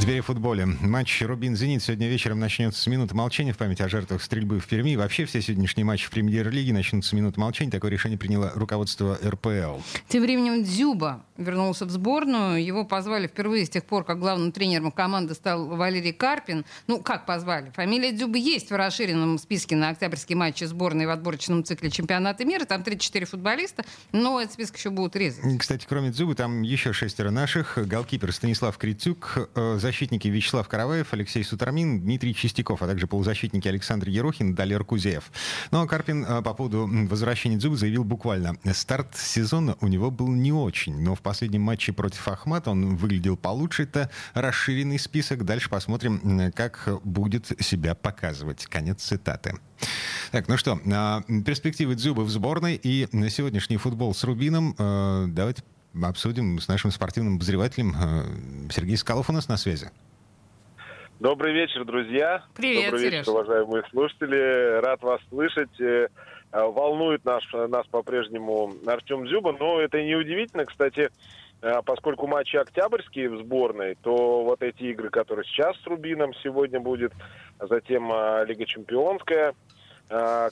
Двери в футболе. Матч «Рубин-Зенит» сегодня вечером начнется с минуты молчания в память о жертвах стрельбы в Перми. Вообще все сегодняшние матчи в премьер-лиге начнутся с минуты молчания. Такое решение приняло руководство РПЛ. Тем временем Дзюба вернулся в сборную. Его позвали впервые с тех пор, как главным тренером команды стал Валерий Карпин. Ну, как позвали? Фамилия Дзюбы есть в расширенном списке на октябрьские матчи сборной в отборочном цикле чемпионата мира. Там 34 футболиста, но этот список еще будут резать. Кстати, кроме Дзюбы, там еще 6 наших. Голкипер Станислав Крицюк, защитники Вячеслав Караваев, Алексей Сутормин, Дмитрий Чистяков, а также полузащитники Александр Ерохин, Далер Кузеев. Ну а Карпин по поводу возвращения Дзюбы заявил буквально: старт сезона у него был не очень, но в последнем матче против Ахмата он выглядел получше. Это расширенный список. Дальше посмотрим, как будет себя показывать. Конец цитаты. Так, ну что, перспективы Дзюбы в сборной и сегодняшний футбол с Рубином давайте обсудим с нашим спортивным обозревателем. Сергей Скалов у нас на связи. Добрый вечер, друзья. Привет, добрый вечер, уважаемые слушатели. Рад вас слышать. Волнует нас по-прежнему Артем Дзюба, но это неудивительно, кстати, поскольку матчи октябрьские в сборной, то вот эти игры, которые сейчас с Рубином, сегодня будет, затем Лига Чемпионская,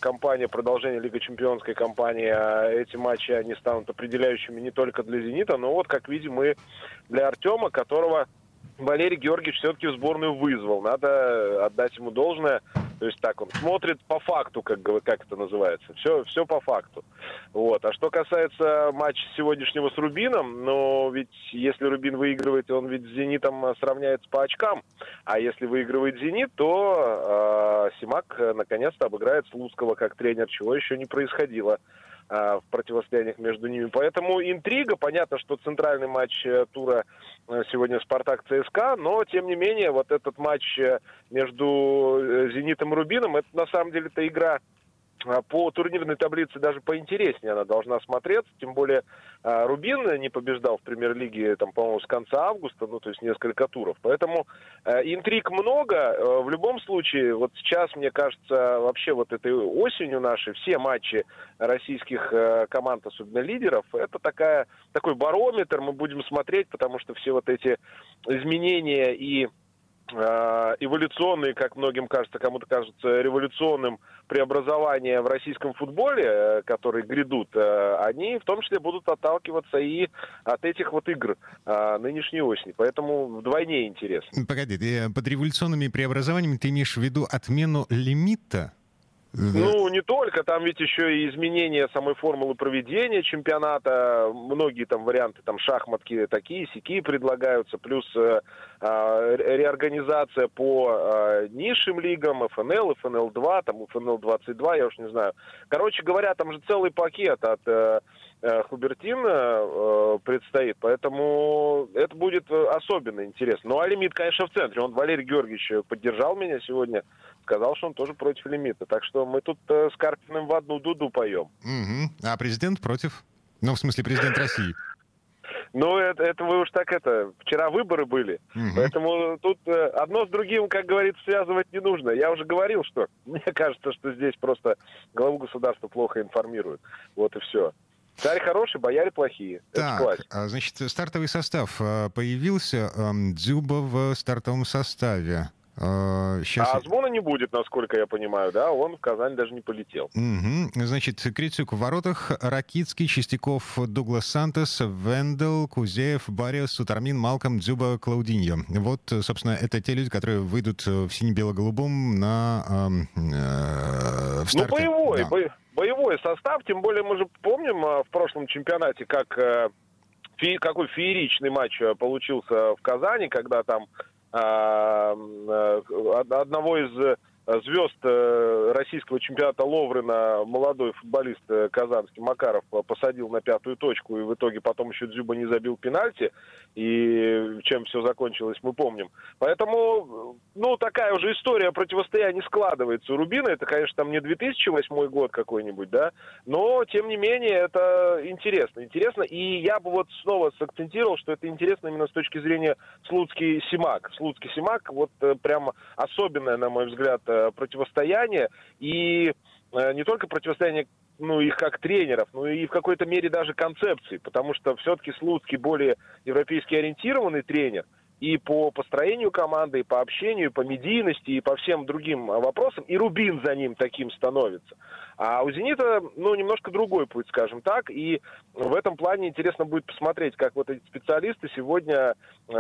компания, продолжение Лиги Чемпионской кампании, эти матчи, они станут определяющими не только для «Зенита», но вот, как видим, и для Артема, которого Валерий Георгиевич все-таки в сборную вызвал. Надо отдать ему должное. То есть так, он смотрит по факту, как это называется. Все по факту. Вот. А что касается матча сегодняшнего с Рубином, ну ведь если Рубин выигрывает, он ведь с «Зенитом» сравняется по очкам. А если выигрывает «Зенит», то Семак наконец-то обыграет Слуцкого как тренер, чего еще не происходило в противостояниях между ними. Поэтому интрига. Понятно, что центральный матч тура сегодня «Спартак-ЦСКА», но, тем не менее, вот этот матч между «Зенитом» и «Рубином» — это, на самом деле, эта игра по турнирной таблице даже поинтереснее она должна смотреться, тем более Рубин не побеждал в премьер-лиге, там, по-моему, с конца августа, ну, то есть несколько туров. Поэтому интриг много. В любом случае, вот сейчас, мне кажется, вообще вот этой осенью нашей все матчи российских команд, особенно лидеров, это такой барометр, мы будем смотреть, потому что все вот эти изменения и эволюционные, как многим кажется, кому-то кажется революционным, преобразования в российском футболе, которые грядут, они в том числе будут отталкиваться и от этих вот игр нынешней осени. Поэтому вдвойне интересно. Погоди, под революционными преобразованиями ты имеешь в виду отмену лимита? Ну, не только. Там ведь еще и изменение самой формулы проведения чемпионата. Многие там варианты, там шахматки такие-сякие предлагаются. Плюс реорганизация по низшим лигам, ФНЛ, ФНЛ-2, там ФНЛ-22, я уж не знаю. Короче говоря, там же целый пакет от Хубертина предстоит, поэтому это будет особенно интересно. Ну, а лимит, конечно, в центре. Он, Валерий Георгиевич, поддержал меня сегодня, сказал, что он тоже против лимита. Так что мы тут с Карпиным в одну дуду поем. Угу. А президент против? Ну, в смысле, президент России. Ну, это вы уж так, вчера выборы были, поэтому тут одно с другим, как говорится, связывать не нужно. Я уже говорил, что мне кажется, что здесь просто главу государства плохо информируют. Вот и все. Царь хороший, бояре плохие. Так, значит, стартовый состав появился, Дзюба в стартовом составе. А Азмуна не будет, насколько я понимаю, да? Он в Казань даже не полетел. Угу. Значит, Крицюк в воротах, Ракицкий, Чистяков, Дуглас Сантос, Вендел, Кузеев, Барриос, Сутормин, Малком, Дзюба, Клаудиньо. Вот, собственно, это те люди, которые выйдут в сине-бело-голубом на в старте. Ну, боевой состав, тем более мы же помним в прошлом чемпионате, какой фееричный матч получился в Казани, когда там одного из звезд российского чемпионата Ловрена молодой футболист казанский Макаров посадил на 5-ю точку, и в итоге потом еще Дзюба не забил пенальти, и чем все закончилось, мы помним. Поэтому, такая уже история противостояния складывается у Рубина. Это, конечно, там не 2008 год какой-нибудь, да, но, тем не менее, это интересно. Интересно, и я бы снова сакцентировал, что это интересно именно с точки зрения Слуцкий-Семак. Слуцкий-Семак, прямо особенное, на мой взгляд, противостояние, и не только противостояние их как тренеров, но и в какой-то мере даже концепции, потому что все-таки Слуцкий более европейски ориентированный тренер, и по построению команды, и по общению, и по медийности, и по всем другим вопросам, и Рубин за ним таким становится. А у «Зенита», немножко другой путь, скажем так, и в этом плане интересно будет посмотреть, как эти специалисты сегодня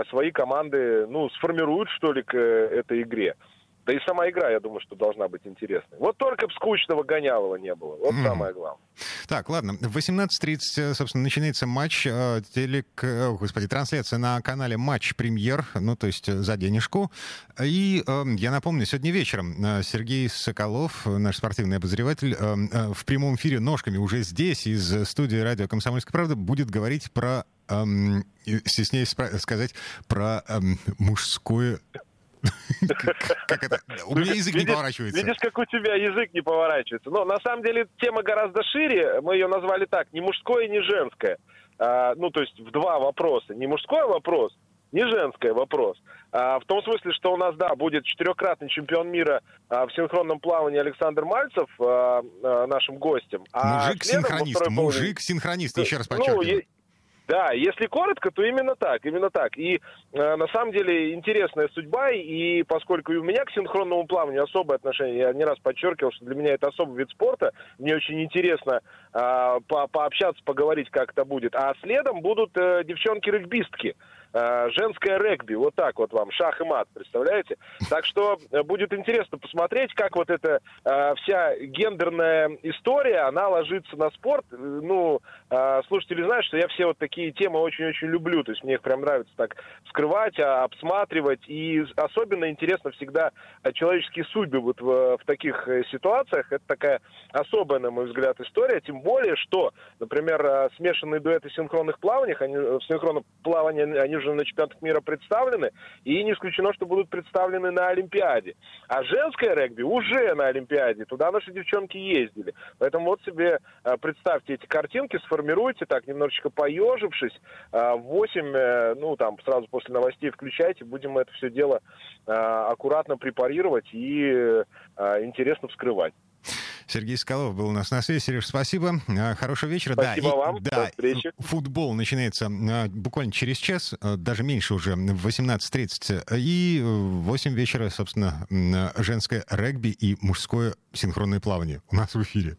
свои команды, сформируют, что ли, к этой игре. Да и сама игра, я думаю, что должна быть интересной. Только б скучного Гонялова не было. Самое главное. Так, ладно. В 18:30, собственно, начинается матч. Трансляция на канале «Матч-премьер», то есть за денежку. И я напомню, сегодня вечером Сергей Скалов, наш спортивный обозреватель, в прямом эфире ножками уже здесь, из студии радио «Комсомольская правда», будет говорить про... Стесняюсь сказать про мужское... Как это? У меня язык не поворачивается. Видишь, как у тебя язык не поворачивается. Но на самом деле тема гораздо шире. Мы ее назвали так: не мужское, не женское. То есть в два вопроса. Не мужской вопрос, не женский вопрос. В том смысле, что у нас, будет 4-кратный чемпион мира в синхронном плавании Александр Мальцев нашим гостем. Мужик-синхронист, еще раз подчеркиваю. Да, если коротко, то именно так, именно так. И на самом деле интересная судьба, и поскольку и у меня к синхронному плаванию особое отношение, я не раз подчеркивал, что для меня это особый вид спорта, мне очень интересно пообщаться, поговорить, как это будет. А следом будут девчонки-регбистки. Женское регби, вам, шах и мат, представляете? Так что будет интересно посмотреть, как эта вся гендерная история, она ложится на спорт. Слушатели знают, что я все такие темы очень-очень люблю, то есть мне их прям нравится так вскрывать, обсматривать, и особенно интересно всегда человеческие судьбы в таких ситуациях. Это такая особая, на мой взгляд, история, тем более, что, например, смешанные дуэты синхронных плаваниях, в синхронном плавании они уже на чемпионатах мира представлены, и не исключено, что будут представлены на Олимпиаде. А женское регби уже на Олимпиаде, туда наши девчонки ездили. Поэтому себе представьте эти картинки, сформируйте так, немножечко поежившись, в 8, сразу после новостей включайте, будем это все дело аккуратно препарировать и интересно вскрывать. Сергей Скалов был у нас на связи. Сереж, спасибо. Хорошего вечера. Спасибо вам. До встречи. Футбол начинается буквально через час, даже меньше уже, в 18:30. И в 8 вечера, собственно, женское регби и мужское синхронное плавание у нас в эфире.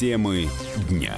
Темы дня.